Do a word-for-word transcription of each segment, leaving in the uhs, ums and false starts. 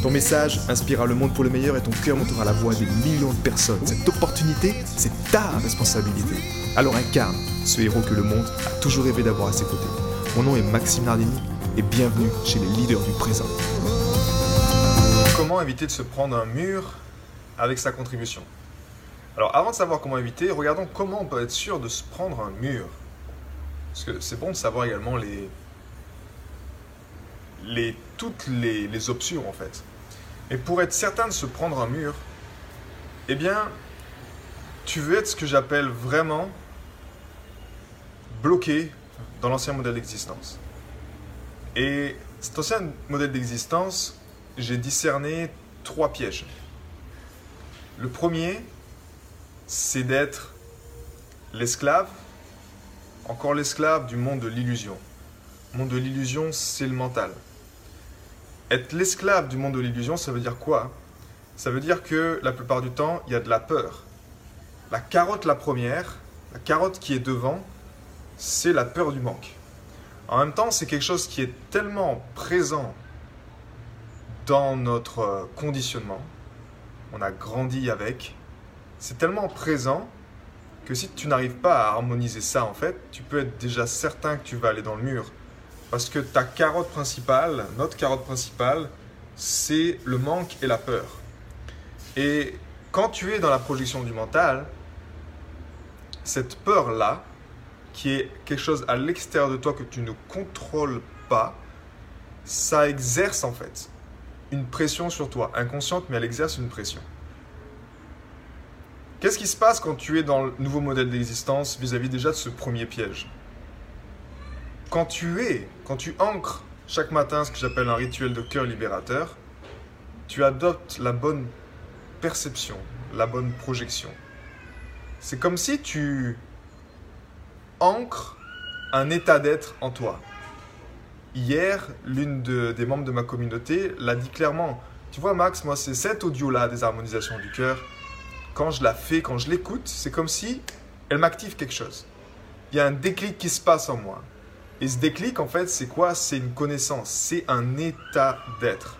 Ton message inspirera le monde pour le meilleur et ton cœur montera la voix à des millions de personnes. Cette opportunité, c'est ta responsabilité. Alors incarne ce héros que le monde a toujours rêvé d'avoir à ses côtés. Mon nom est Maxime Nardini et bienvenue chez les leaders du présent. Comment éviter de se prendre un mur avec sa contribution? Alors avant de savoir comment éviter, regardons comment on peut être sûr de se prendre un mur. Parce que c'est bon de savoir également les... Les, toutes les, les options en fait. Et pour être certain de se prendre un mur, eh bien, tu veux être ce que j'appelle vraiment bloqué dans l'ancien modèle d'existence. Et cet ancien modèle d'existence, j'ai discerné trois pièges. Le premier, c'est d'être l'esclave, encore l'esclave du monde de l'illusion. Le monde de l'illusion, c'est le mental. Être l'esclave du monde de l'illusion, ça veut dire quoi? Ça veut dire que la plupart du temps, il y a de la peur. La carotte la première, la carotte qui est devant, c'est la peur du manque. En même temps, c'est quelque chose qui est tellement présent dans notre conditionnement, on a grandi avec, c'est tellement présent que si tu n'arrives pas à harmoniser ça, en fait, tu peux être déjà certain que tu vas aller dans le mur. Parce que ta carotte principale, notre carotte principale, c'est le manque et la peur. Et quand tu es dans la projection du mental, cette peur-là, qui est quelque chose à l'extérieur de toi que tu ne contrôles pas, ça exerce en fait une pression sur toi, inconsciente, mais elle exerce une pression. Qu'est-ce qui se passe quand tu es dans le nouveau modèle d'existence vis-à-vis déjà de ce premier piège ? Quand tu es, quand tu ancres chaque matin ce que j'appelle un rituel de cœur libérateur, tu adoptes la bonne perception, la bonne projection. C'est comme si tu ancres un état d'être en toi. Hier, l'une de, des membres de ma communauté l'a dit clairement. Tu vois Max, moi c'est cet audio-là des harmonisations du cœur. Quand je la fais, quand je l'écoute, c'est comme si elle m'active quelque chose. Il y a un déclic qui se passe en moi. Et ce déclic, en fait, c'est quoi? C'est une connaissance, c'est un état d'être.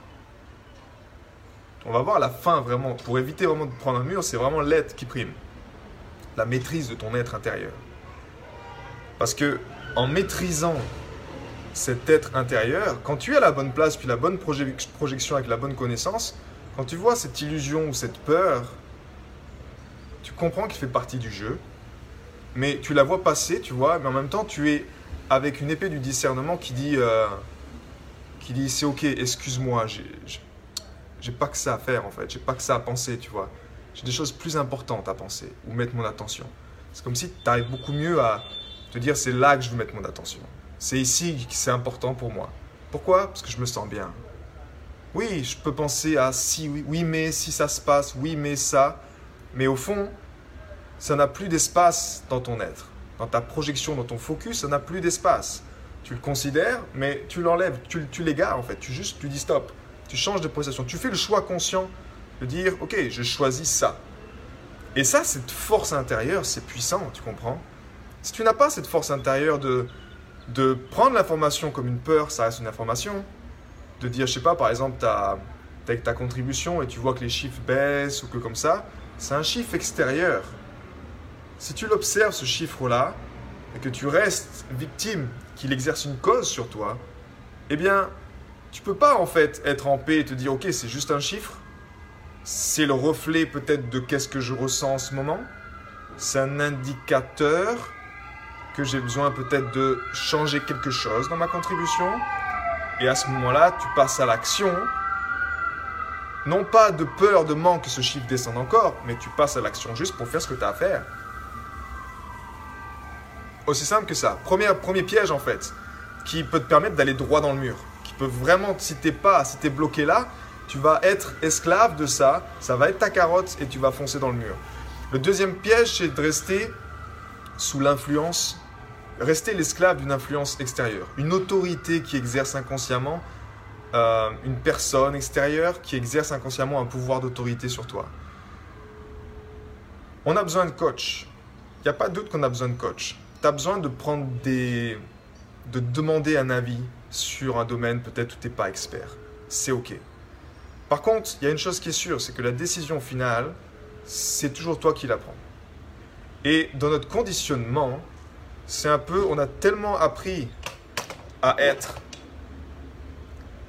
On va voir la fin, vraiment. Pour éviter vraiment de prendre un mur, c'est vraiment l'être qui prime. La maîtrise de ton être intérieur. Parce que en maîtrisant cet être intérieur, quand tu es à la bonne place, puis la bonne proje- projection avec la bonne connaissance, quand tu vois cette illusion ou cette peur, tu comprends qu'il fait partie du jeu, mais tu la vois passer, tu vois, mais en même temps, tu es... avec une épée du discernement qui dit, euh, qui dit c'est ok, excuse-moi, j'ai, j'ai, j'ai pas que ça à faire en fait, j'ai pas que ça à penser, tu vois. J'ai des choses plus importantes à penser ou mettre mon attention. C'est comme si tu arrives beaucoup mieux à te dire c'est là que je veux mettre mon attention. C'est ici que c'est important pour moi. Pourquoi? Parce que je me sens bien. Oui, je peux penser à si, oui, oui mais si ça se passe, oui mais ça. Mais au fond, ça n'a plus d'espace dans ton être. Dans ta projection, dans ton focus, ça n'a plus d'espace. Tu le considères, mais tu l'enlèves, tu, tu l'égares en fait. Tu juste, tu dis stop, tu changes de position. Tu fais le choix conscient de dire « Ok, je choisis ça ». Et ça, cette force intérieure, c'est puissant, tu comprends? Si tu n'as pas cette force intérieure de, de prendre l'information comme une peur, ça reste une information. De dire, je sais pas, par exemple, tu as ta contribution et tu vois que les chiffres baissent ou que comme ça, c'est un chiffre extérieur. Si tu l'observes, ce chiffre-là, et que tu restes victime, qu'il exerce une cause sur toi, eh bien, tu ne peux pas en fait être en paix et te dire « Ok, c'est juste un chiffre, c'est le reflet peut-être de qu'est-ce que je ressens en ce moment, c'est un indicateur que j'ai besoin peut-être de changer quelque chose dans ma contribution, et à ce moment-là, tu passes à l'action, non pas de peur, de manque que ce chiffre descende encore, mais tu passes à l'action juste pour faire ce que tu as à faire. » Aussi simple que ça. Premier, premier piège en fait, qui peut te permettre d'aller droit dans le mur. Qui peut vraiment, si t'es pas, si t'es bloqué là, tu vas être esclave de ça, ça va être ta carotte et tu vas foncer dans le mur. Le deuxième piège, c'est de rester sous l'influence, rester l'esclave d'une influence extérieure, une autorité qui exerce inconsciemment, euh, une personne extérieure qui exerce inconsciemment un pouvoir d'autorité sur toi. On a besoin de coach. Il n'y a pas de doute qu'on a besoin de coach. Tu as besoin de prendre des... de demander un avis sur un domaine peut-être où tu n'es pas expert. C'est OK. Par contre, il y a une chose qui est sûre, c'est que la décision finale, c'est toujours toi qui la prends. Et dans notre conditionnement, c'est un peu, on a tellement appris à être,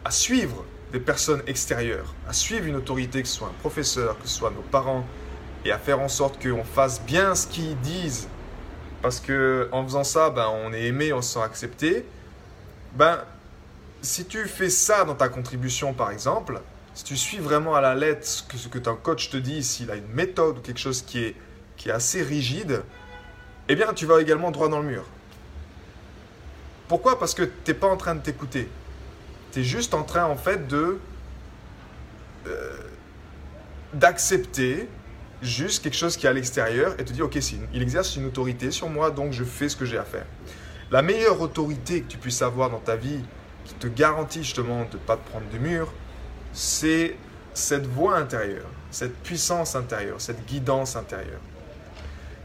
à suivre des personnes extérieures, à suivre une autorité, que ce soit un professeur, que ce soit nos parents, et à faire en sorte qu'on fasse bien ce qu'ils disent. Parce qu'en faisant ça, ben, on est aimé, on se sent accepté. Ben, si tu fais ça dans ta contribution, par exemple, si tu suis vraiment à la lettre ce que, ce que ton coach te dit, s'il a une méthode ou quelque chose qui est, qui est assez rigide, eh bien, tu vas également droit dans le mur. Pourquoi ? Parce que tu n'es pas en train de t'écouter. Tu es juste en train, en fait, de, euh, d'accepter... juste quelque chose qui est à l'extérieur et te dit « Ok, il exerce une autorité sur moi, donc je fais ce que j'ai à faire. » La meilleure autorité que tu puisses avoir dans ta vie, qui te garantit justement de ne pas te prendre de mur, c'est cette voix intérieure, cette puissance intérieure, cette guidance intérieure.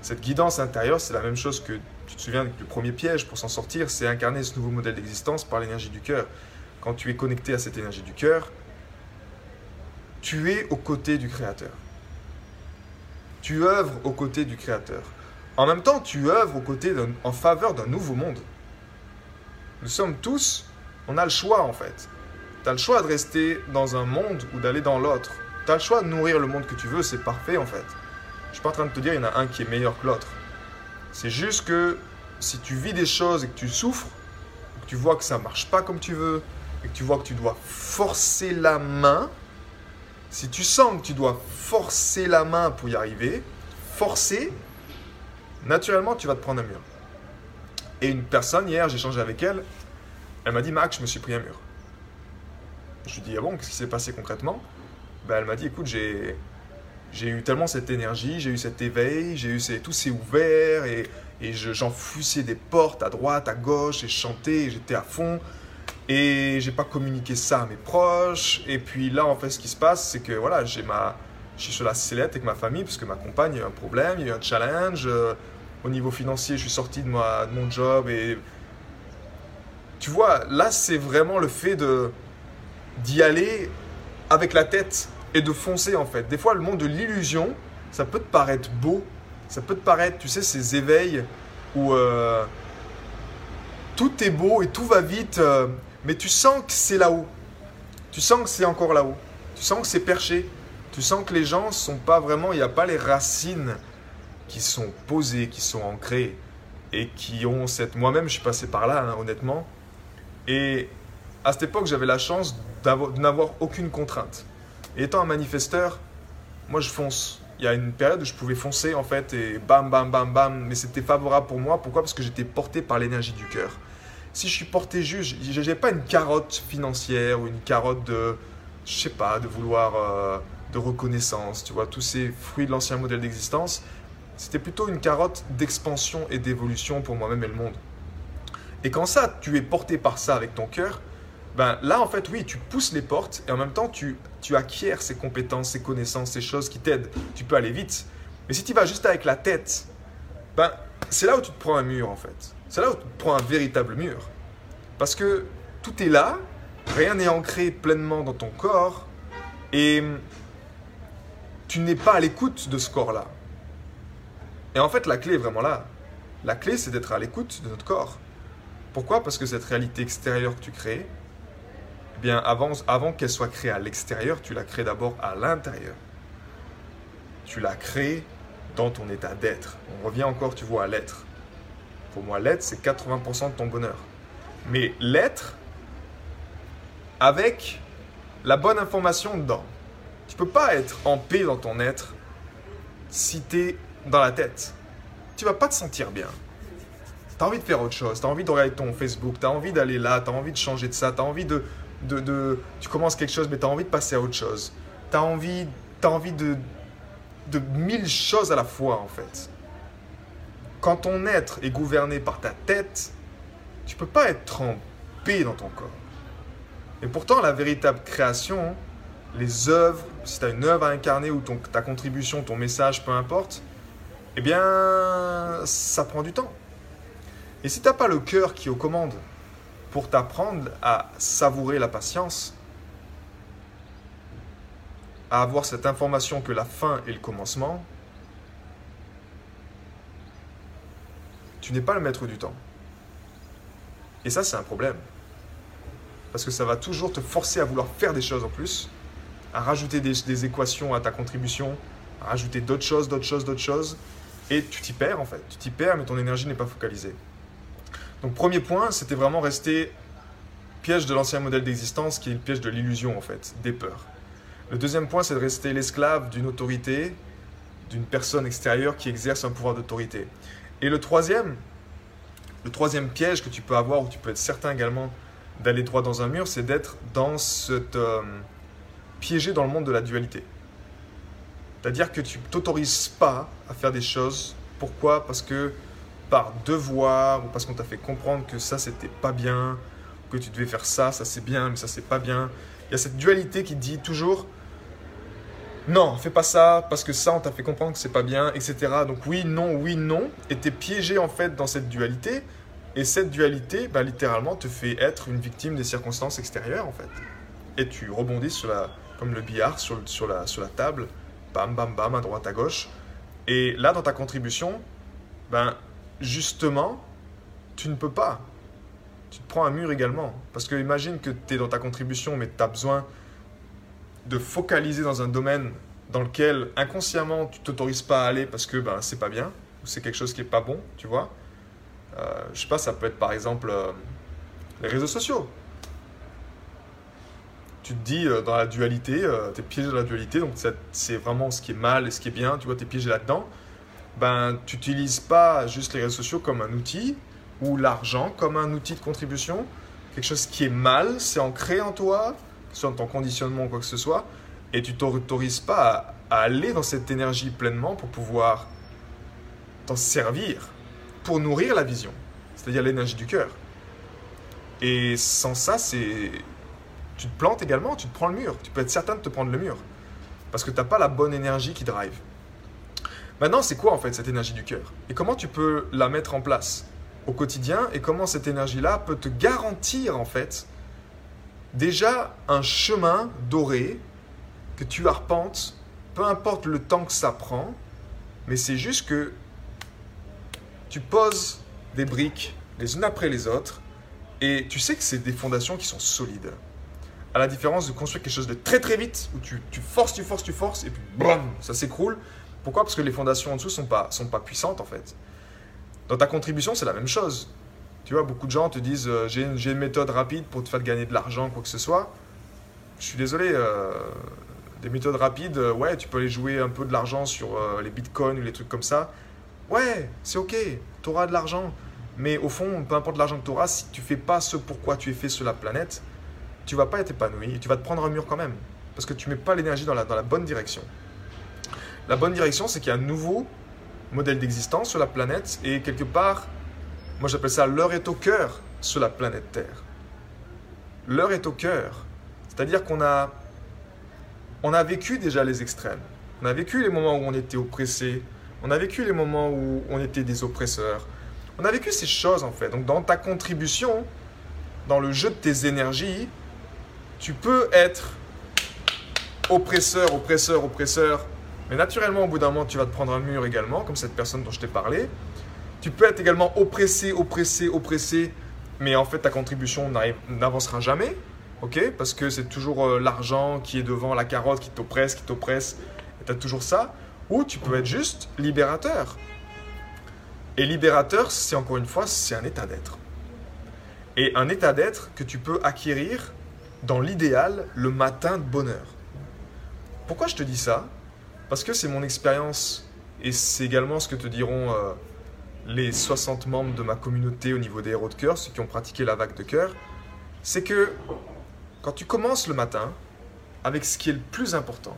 Cette guidance intérieure, c'est la même chose que, tu te souviens, le premier piège pour s'en sortir, c'est incarner ce nouveau modèle d'existence par l'énergie du cœur. Quand tu es connecté à cette énergie du cœur, tu es aux côtés du Créateur. Tu œuvres aux côtés du Créateur. En même temps, tu œuvres aux côtés d'un, en faveur d'un nouveau monde. Nous sommes tous, on a le choix en fait. Tu as le choix de rester dans un monde ou d'aller dans l'autre. Tu as le choix de nourrir le monde que tu veux, c'est parfait en fait. Je ne suis pas en train de te dire qu'il y en a un qui est meilleur que l'autre. C'est juste que si tu vis des choses et que tu souffres, que tu vois que ça ne marche pas comme tu veux, et que tu vois que tu dois forcer la main, si tu sens que tu dois forcer la main pour y arriver, forcer, naturellement, tu vas te prendre un mur. Et une personne, hier, j'ai échangé avec elle, elle m'a dit « Max, je me suis pris un mur. » Je lui ai dit « Ah bon, qu'est-ce qui s'est passé concrètement ?» Ben, elle m'a dit « Écoute, j'ai, j'ai eu tellement cette énergie, j'ai eu cet éveil, j'ai eu ces, tout s'est ouvert et, et je, j'enfouissais des portes à droite, à gauche et je chantais et j'étais à fond. » Et j'ai pas communiqué ça à mes proches. Et puis là, en fait, ce qui se passe, c'est que voilà, j'ai ma, je suis sur la sellette avec ma famille parce que ma compagne a eu un problème, il y a eu un challenge. Euh, au niveau financier, je suis sorti de, ma, de mon job. Et tu vois, là, c'est vraiment le fait de d'y aller avec la tête et de foncer en fait. Des fois, le monde de l'illusion, ça peut te paraître beau, ça peut te paraître, tu sais, ces éveils où euh, tout est beau et tout va vite. Euh, Mais tu sens que c'est là-haut, tu sens que c'est encore là-haut, tu sens que c'est perché, tu sens que les gens sont pas vraiment, il n'y a pas les racines qui sont posées, qui sont ancrées et qui ont cette... Moi-même, je suis passé par là, hein, honnêtement. Et à cette époque, j'avais la chance d'avoir, de n'avoir aucune contrainte. Et étant un manifesteur, moi je fonce. Il y a une période où je pouvais foncer en fait et bam, bam, bam, bam, mais c'était favorable pour moi. Pourquoi ? Parce que j'étais porté par l'énergie du cœur. Si je suis porté juste, je n'ai pas une carotte financière ou une carotte de, je sais pas, de vouloir euh, de reconnaissance, tu vois, tous ces fruits de l'ancien modèle d'existence, c'était plutôt une carotte d'expansion et d'évolution pour moi-même et le monde. Et quand ça, tu es porté par ça avec ton cœur, ben là, en fait, oui, tu pousses les portes et en même temps, tu, tu acquiers ces compétences, ces connaissances, ces choses qui t'aident. Tu peux aller vite. Mais si tu vas juste avec la tête, ben c'est là où tu te prends un mur, en fait. C'est là où tu prends un véritable mur. Parce que tout est là, rien n'est ancré pleinement dans ton corps et tu n'es pas à l'écoute de ce corps-là. Et en fait, la clé est vraiment là. La clé, c'est d'être à l'écoute de notre corps. Pourquoi ? Parce que cette réalité extérieure que tu crées, eh bien, avant, avant qu'elle soit créée à l'extérieur, tu la crées d'abord à l'intérieur. Tu la crées dans ton état d'être. On revient encore, tu vois, à l'être. Pour moi, l'être, c'est quatre-vingts pour cent de ton bonheur. Mais l'être, avec la bonne information dedans. Tu peux pas être en paix dans ton être si tu es dans la tête. Tu vas pas te sentir bien. Tu as envie de faire autre chose. Tu as envie de regarder ton Facebook. Tu as envie d'aller là. Tu as envie de changer de ça. Tu as envie de, de, de, tu commences quelque chose mais tu as envie de passer à autre chose. Tu as envie, t'as envie de, de mille choses à la fois en fait. Quand ton être est gouverné par ta tête, tu ne peux pas être trempé dans ton corps. Et pourtant, la véritable création, les œuvres, si tu as une œuvre à incarner ou ton, ta contribution, ton message, peu importe, eh bien, ça prend du temps. Et si tu n'as pas le cœur qui est aux commandes pour t'apprendre à savourer la patience, à avoir cette information que la fin est le commencement, tu n'es pas le maître du temps. Et ça, c'est un problème. Parce que ça va toujours te forcer à vouloir faire des choses en plus, à rajouter des, des équations à ta contribution, à rajouter d'autres choses, d'autres choses, d'autres choses, et tu t'y perds en fait. Tu t'y perds, mais ton énergie n'est pas focalisée. Donc premier point, c'était vraiment rester piège de l'ancien modèle d'existence, qui est le piège de l'illusion en fait, des peurs. Le deuxième point, c'est de rester l'esclave d'une autorité, d'une personne extérieure qui exerce un pouvoir d'autorité. Et le troisième, le troisième piège que tu peux avoir, ou tu peux être certain également, d'aller droit dans un mur, c'est d'être dans cette, euh, piégé dans le monde de la dualité. C'est-à-dire que tu ne t'autorises pas à faire des choses. Pourquoi ? Parce que par devoir, ou parce qu'on t'a fait comprendre que ça, c'était pas bien, que tu devais faire ça, ça c'est bien, mais ça c'est pas bien. Il y a cette dualité qui dit toujours « Non, fais pas ça, parce que ça, on t'a fait comprendre que c'est pas bien, et cetera » Donc oui, non, oui, non, et tu es piégé en fait dans cette dualité. Et cette dualité, bah, littéralement, te fait être une victime des circonstances extérieures, en fait. Et tu rebondis sur la, comme le billard sur, sur, la, sur la table, bam, bam, bam, à droite, à gauche. Et là, dans ta contribution, ben, justement, tu ne peux pas. Tu te prends un mur également. Parce que imagine que tu es dans ta contribution, mais tu as besoin de focaliser dans un domaine dans lequel, inconsciemment, tu ne t'autorises pas à aller parce que ben, c'est pas bien, ou c'est quelque chose qui n'est pas bon, tu vois. Euh, je sais pas, ça peut être par exemple euh, les réseaux sociaux. Tu te dis euh, dans la dualité, euh, tu es piégé dans la dualité, donc ça, c'est vraiment ce qui est mal et ce qui est bien, tu vois, tu es piégé là-dedans. Ben, tu n'utilises pas juste les réseaux sociaux comme un outil ou l'argent comme un outil de contribution. Quelque chose qui est mal, c'est ancré en toi, que ce soit dans ton conditionnement ou quoi que ce soit, et tu ne t'autorises pas à, à aller dans cette énergie pleinement pour pouvoir t'en servir, pour nourrir la vision, c'est-à-dire l'énergie du cœur. Et sans ça, c'est... tu te plantes également, tu te prends le mur. Tu peux être certain de te prendre le mur parce que tu n'as pas la bonne énergie qui drive. Maintenant, c'est quoi en fait cette énergie du cœur ? Et comment tu peux la mettre en place au quotidien ? Et comment cette énergie-là peut te garantir en fait déjà un chemin doré que tu arpentes, peu importe le temps que ça prend, mais c'est juste que tu poses des briques les unes après les autres et tu sais que c'est des fondations qui sont solides. À la différence de construire quelque chose de très très vite où tu, tu forces, tu forces, tu forces et puis bam, ça s'écroule. Pourquoi ? Parce que les fondations en dessous ne sont pas, sont pas puissantes en fait. Dans ta contribution, c'est la même chose. Tu vois, beaucoup de gens te disent euh, j'ai, une, j'ai une méthode rapide pour te faire gagner de l'argent, quoi que ce soit. Je suis désolé, euh, des méthodes rapides, euh, ouais, tu peux aller jouer un peu de l'argent sur euh, les bitcoins ou les trucs comme ça. Ouais, c'est ok, tu auras de l'argent. Mais au fond, peu importe l'argent que tu auras, si tu ne fais pas ce pourquoi tu es fait sur la planète, tu ne vas pas être épanoui. Tu vas te prendre un mur quand même. Parce que tu ne mets pas l'énergie dans la, dans la bonne direction. La bonne direction, c'est qu'il y a un nouveau modèle d'existence sur la planète. Et quelque part, moi j'appelle ça l'heure est au cœur sur la planète Terre. L'heure est au cœur. C'est-à-dire qu'on a, on a vécu déjà les extrêmes. On a vécu les moments où on était oppressé. On a vécu les moments où on était des oppresseurs. On a vécu ces choses en fait. Donc dans ta contribution, dans le jeu de tes énergies, tu peux être oppresseur, oppresseur, oppresseur. Mais naturellement, au bout d'un moment, tu vas te prendre un mur également, comme cette personne dont je t'ai parlé. Tu peux être également oppressé, oppressé, oppressé. Mais en fait, ta contribution n'avancera jamais. Ok ? Parce que c'est toujours l'argent qui est devant la carotte, qui t'oppresse, qui t'oppresse. Et tu as toujours ça. Ou tu peux être juste libérateur. Et libérateur, c'est encore une fois, c'est un état d'être. Et un état d'être que tu peux acquérir, dans l'idéal, le matin de bonheur. Pourquoi je te dis ça ? Parce que c'est mon expérience, et c'est également ce que te diront euh, les soixante membres de ma communauté au niveau des héros de cœur, ceux qui ont pratiqué la vague de cœur, c'est que Quand tu commences le matin avec ce qui est le plus important,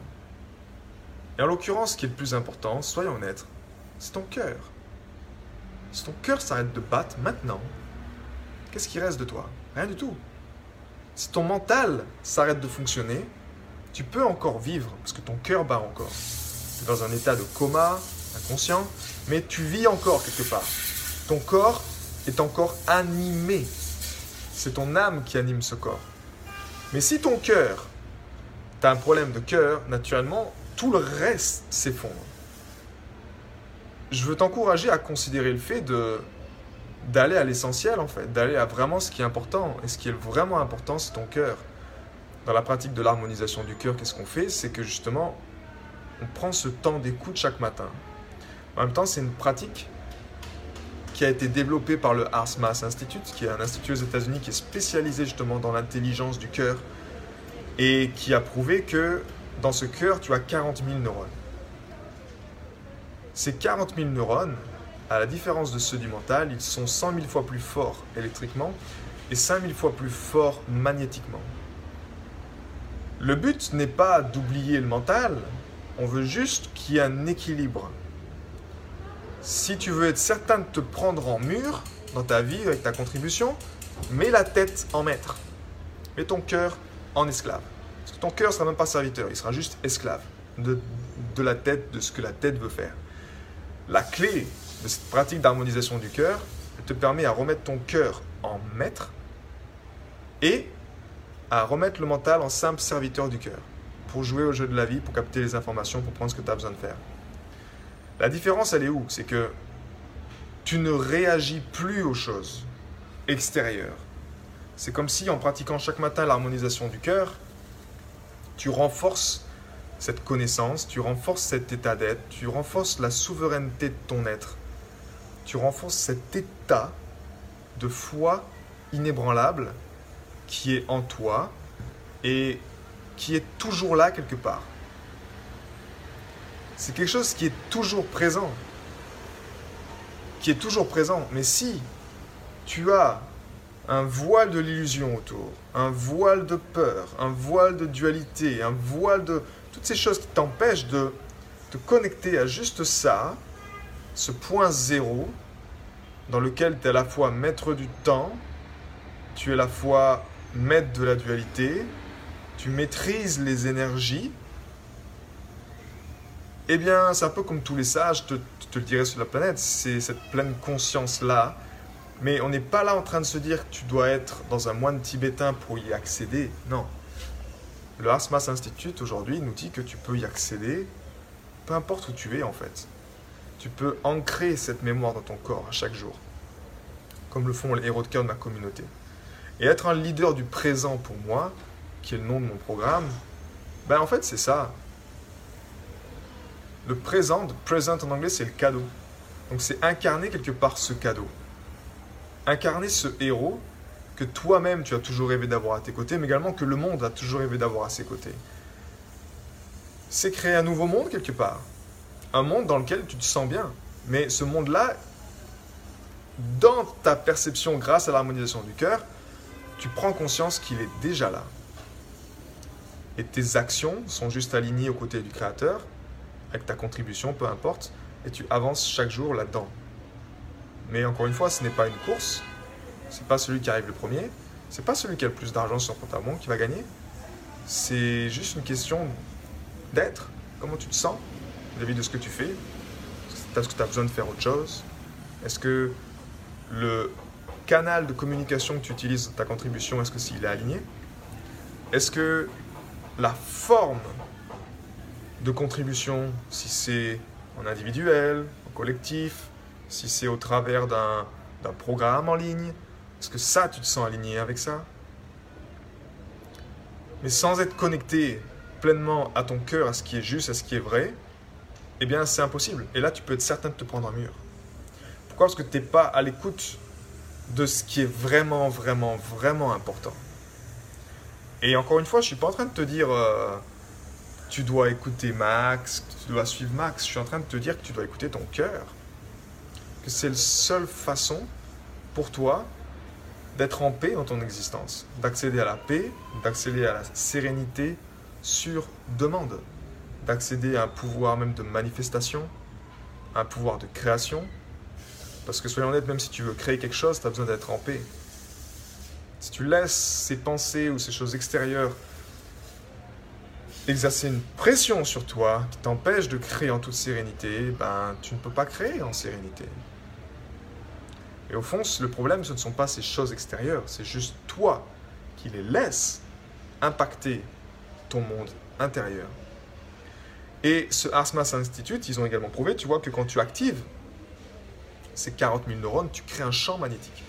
et en l'occurrence ce qui est le plus important, soyons honnêtes, c'est ton cœur. Si ton cœur s'arrête de battre maintenant, qu'est-ce qui reste de toi? Rien du tout. Si ton mental s'arrête de fonctionner, tu peux encore vivre, parce que ton cœur bat encore. Tu es dans un état de coma, inconscient, mais tu vis encore quelque part. Ton corps est encore animé. C'est ton âme qui anime ce corps. Mais si ton cœur, tu as un problème de cœur, naturellement, tout le reste s'effondre. Je veux t'encourager à considérer le fait de, d'aller à l'essentiel, en fait, d'aller à vraiment ce qui est important. Et ce qui est vraiment important, c'est ton cœur. Dans la pratique de l'harmonisation du cœur, qu'est-ce qu'on fait? C'est que justement, on prend ce temps d'écoute chaque matin. En même temps, c'est une pratique qui a été développée par le HeartMath Institute, qui est un institut aux États-Unis qui est spécialisé justement dans l'intelligence du cœur et qui a prouvé que dans ce cœur, tu as quarante mille neurones. Ces quarante mille neurones, à la différence de ceux du mental, ils sont cent mille fois plus forts électriquement et cinq mille fois plus forts magnétiquement. Le but n'est pas d'oublier le mental, on veut juste qu'il y ait un équilibre. Si tu veux être certain de te prendre en mur dans ta vie avec ta contribution, mets la tête en maître. Mets ton cœur en esclave. Parce que ton cœur ne sera même pas serviteur, il sera juste esclave de, de la tête, de ce que la tête veut faire. La clé de cette pratique d'harmonisation du cœur, elle te permet à remettre ton cœur en maître et à remettre le mental en simple serviteur du cœur pour jouer au jeu de la vie, pour capter les informations, pour prendre ce que tu as besoin de faire. La différence, elle est où? C'est que tu ne réagis plus aux choses extérieures. C'est comme si, en pratiquant chaque matin l'harmonisation du cœur, tu renforces cette connaissance, tu renforces cet état d'être, tu renforces la souveraineté de ton être, tu renforces cet état de foi inébranlable qui est en toi et qui est toujours là quelque part. C'est quelque chose qui est toujours présent, qui est toujours présent. Mais si tu as un voile de l'illusion autour, un voile de peur, un voile de dualité, un voile de toutes ces choses qui t'empêchent de te connecter à juste ça, ce point zéro dans lequel tu es à la fois maître du temps, tu es à la fois maître de la dualité, tu maîtrises les énergies, eh bien, c'est un peu comme tous les sages, je te, te le dirais sur la planète, c'est cette pleine conscience-là. Mais on n'est pas là en train de se dire que tu dois être dans un moine tibétain pour y accéder. Non. Le HeartMath Institute, aujourd'hui, nous dit que tu peux y accéder, peu importe où tu es, en fait. Tu peux ancrer cette mémoire dans ton corps à chaque jour, comme le font les héros de cœur de ma communauté. Et être un leader du présent, pour moi, qui est le nom de mon programme, ben en fait, c'est ça. Le présent, present en anglais, c'est le cadeau. Donc c'est incarner quelque part ce cadeau. Incarner ce héros que toi-même tu as toujours rêvé d'avoir à tes côtés, mais également que le monde a toujours rêvé d'avoir à ses côtés. C'est créer un nouveau monde quelque part. Un monde dans lequel tu te sens bien. Mais ce monde-là, dans ta perception grâce à l'harmonisation du cœur, tu prends conscience qu'il est déjà là. Et tes actions sont juste alignées aux côtés du Créateur, avec ta contribution, peu importe, et tu avances chaque jour là-dedans. Mais encore une fois, ce n'est pas une course, c'est pas celui qui arrive le premier, c'est pas celui qui a le plus d'argent sur son compte à banque qui va gagner, c'est juste une question d'être, comment tu te sens vis-à-vis de ce que tu fais, est-ce que tu as besoin de faire autre chose, est-ce que le canal de communication que tu utilises dans ta contribution, est-ce que s'il est aligné, est-ce que la forme de contribution, si c'est en individuel, en collectif, si c'est au travers d'un, d'un programme en ligne, est-ce que ça, tu te sens aligné avec ça? Mais sans être connecté pleinement à ton cœur, à ce qui est juste, à ce qui est vrai, eh bien, c'est impossible. Et là, tu peux être certain de te prendre un mur. Pourquoi? Parce que tu n'es pas à l'écoute de ce qui est vraiment, vraiment, vraiment important. Et encore une fois, je ne suis pas en train de te dire... Euh, tu dois écouter Max, tu dois suivre Max. Je suis en train de te dire que tu dois écouter ton cœur. Que c'est la seule façon pour toi d'être en paix dans ton existence, d'accéder à la paix, d'accéder à la sérénité sur demande, d'accéder à un pouvoir même de manifestation, à un pouvoir de création. Parce que soyons honnêtes, même si tu veux créer quelque chose, tu as besoin d'être en paix. Si tu laisses ces pensées ou ces choses extérieures exercer une pression sur toi qui t'empêche de créer en toute sérénité, ben, tu ne peux pas créer en sérénité. Et au fond, le problème, ce ne sont pas ces choses extérieures, c'est juste toi qui les laisses impacter ton monde intérieur. Et ce HeartMath Institute, ils ont également prouvé, tu vois, que quand tu actives ces quarante mille neurones, tu crées un champ magnétique.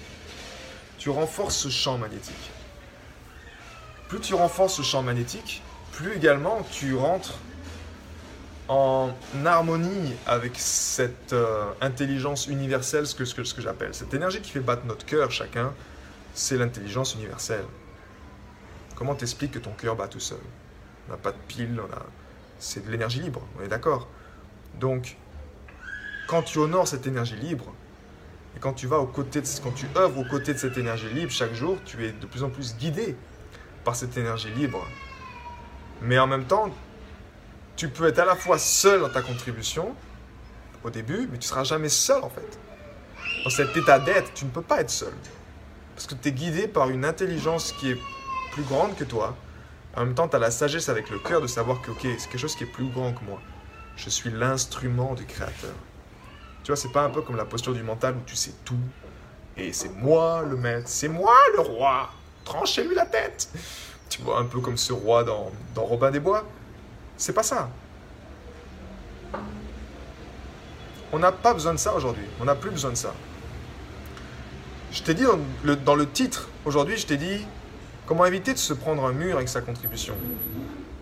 Tu renforces ce champ magnétique. Plus tu renforces ce champ magnétique, plus également tu rentres en harmonie avec cette euh, intelligence universelle, ce que, ce que, ce que j'appelle. Cette énergie qui fait battre notre cœur chacun, c'est l'intelligence universelle. Comment t'expliques que ton cœur bat tout seul? On n'a pas de pile, on a... c'est de l'énergie libre, on est d'accord. Donc, quand tu honores cette énergie libre, et quand tu vas aux côtés de, quand tu œuvres aux côtés de cette énergie libre chaque jour, tu es de plus en plus guidé par cette énergie libre. Mais en même temps, tu peux être à la fois seul dans ta contribution, au début, mais tu ne seras jamais seul en fait. Dans cet état d'être, tu ne peux pas être seul. Parce que tu es guidé par une intelligence qui est plus grande que toi. En même temps, tu as la sagesse avec le cœur de savoir que okay, c'est quelque chose qui est plus grand que moi. Je suis l'instrument du Créateur. Tu vois, c'est pas un peu comme la posture du mental où tu sais tout. Et c'est moi le maître, c'est moi le roi. Tranchez-lui la tête. Tu vois, un peu comme ce roi dans, dans Robin des Bois. C'est pas ça. On n'a pas besoin de ça aujourd'hui. On n'a plus besoin de ça. Je t'ai dit dans le, dans le titre, aujourd'hui, je t'ai dit comment éviter de se prendre un mur avec sa contribution.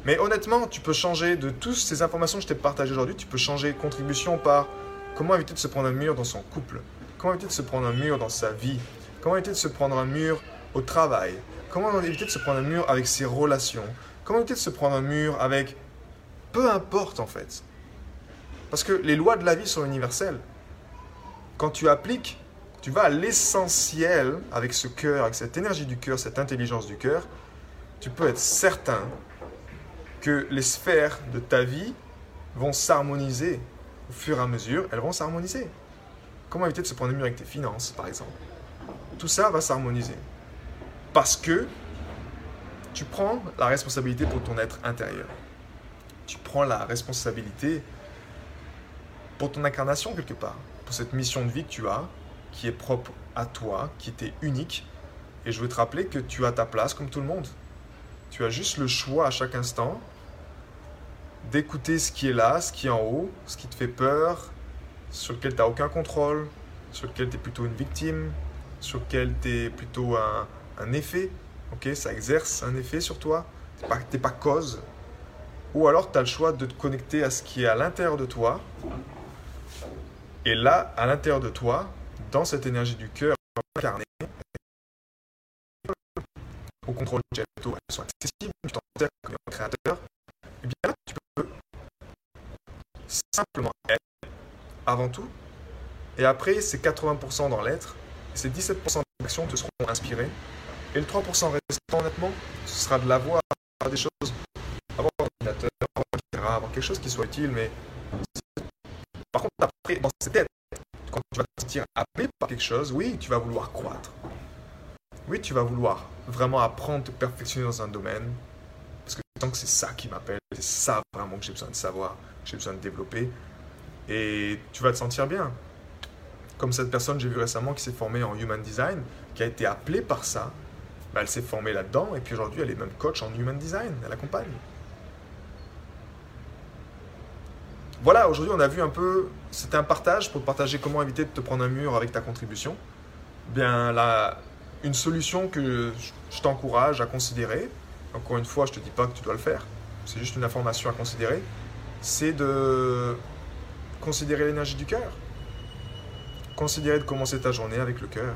Mais honnêtement, tu peux changer de toutes ces informations que je t'ai partagées aujourd'hui, tu peux changer contribution par comment éviter de se prendre un mur dans son couple, comment éviter de se prendre un mur dans sa vie, comment éviter de se prendre un mur au travail, comment éviter de se prendre un mur avec ses relations, comment éviter de se prendre un mur avec... Peu importe en fait. Parce que les lois de la vie sont universelles. Quand tu appliques, tu vas à l'essentiel avec ce cœur, avec cette énergie du cœur, cette intelligence du cœur, tu peux être certain que les sphères de ta vie vont s'harmoniser. Au fur et à mesure, elles vont s'harmoniser. Comment éviter de se prendre un mur avec tes finances, par exemple? Tout ça va s'harmoniser. Parce que tu prends la responsabilité pour ton être intérieur. Tu prends la responsabilité pour ton incarnation, quelque part. Pour cette mission de vie que tu as, qui est propre à toi, qui t'est unique. Et je veux te rappeler que tu as ta place comme tout le monde. Tu as juste le choix à chaque instant d'écouter ce qui est là, ce qui est en haut, ce qui te fait peur, sur lequel tu n'as aucun contrôle, sur lequel tu es plutôt une victime, sur lequel tu es plutôt un, un effet. Okay, ça exerce un effet sur toi, tu n'es pas, t'es pas cause. Ou alors tu as le choix de te connecter à ce qui est à l'intérieur de toi. Et là, à l'intérieur de toi, dans cette énergie du cœur incarnée, au contrôle de elles sont accessibles, tu t'en sers comme un créateur, eh bien, tu peux simplement être avant tout, et après, c'est quatre-vingts pour cent dans l'être, et ces dix-sept pour cent d'actions te seront inspirées, et le trois pour cent restant, honnêtement, ce sera de l'avoir, des choses, avoir un ordinateur, et cetera, avoir quelque chose qui soit utile, mais par contre, après, dans cette tête, quand tu vas te sentir happé par quelque chose, oui, tu vas vouloir croître. Oui, tu vas vouloir vraiment apprendre, te perfectionner dans un domaine, parce que tu sens que c'est ça qui m'appelle, c'est ça vraiment que j'ai besoin de savoir, que j'ai besoin de développer, et tu vas te sentir bien. Comme cette personne, j'ai vu récemment, qui s'est formée en Human Design, qui a été appelée par ça, bah, elle s'est formée là-dedans, et puis aujourd'hui, elle est même coach en Human Design, elle accompagne. Voilà, aujourd'hui, on a vu un peu, c'était un partage pour partager comment éviter de te prendre un mur avec ta contribution. Bien, là, une solution que je t'encourage à considérer, encore une fois, je ne te dis pas que tu dois le faire, c'est juste une information à considérer, c'est de considérer l'énergie du cœur. Considérer de commencer ta journée avec le cœur.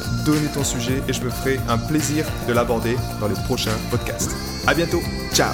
donner ton sujet et je me ferai un plaisir de l'aborder dans les prochains podcasts. À bientôt, ciao!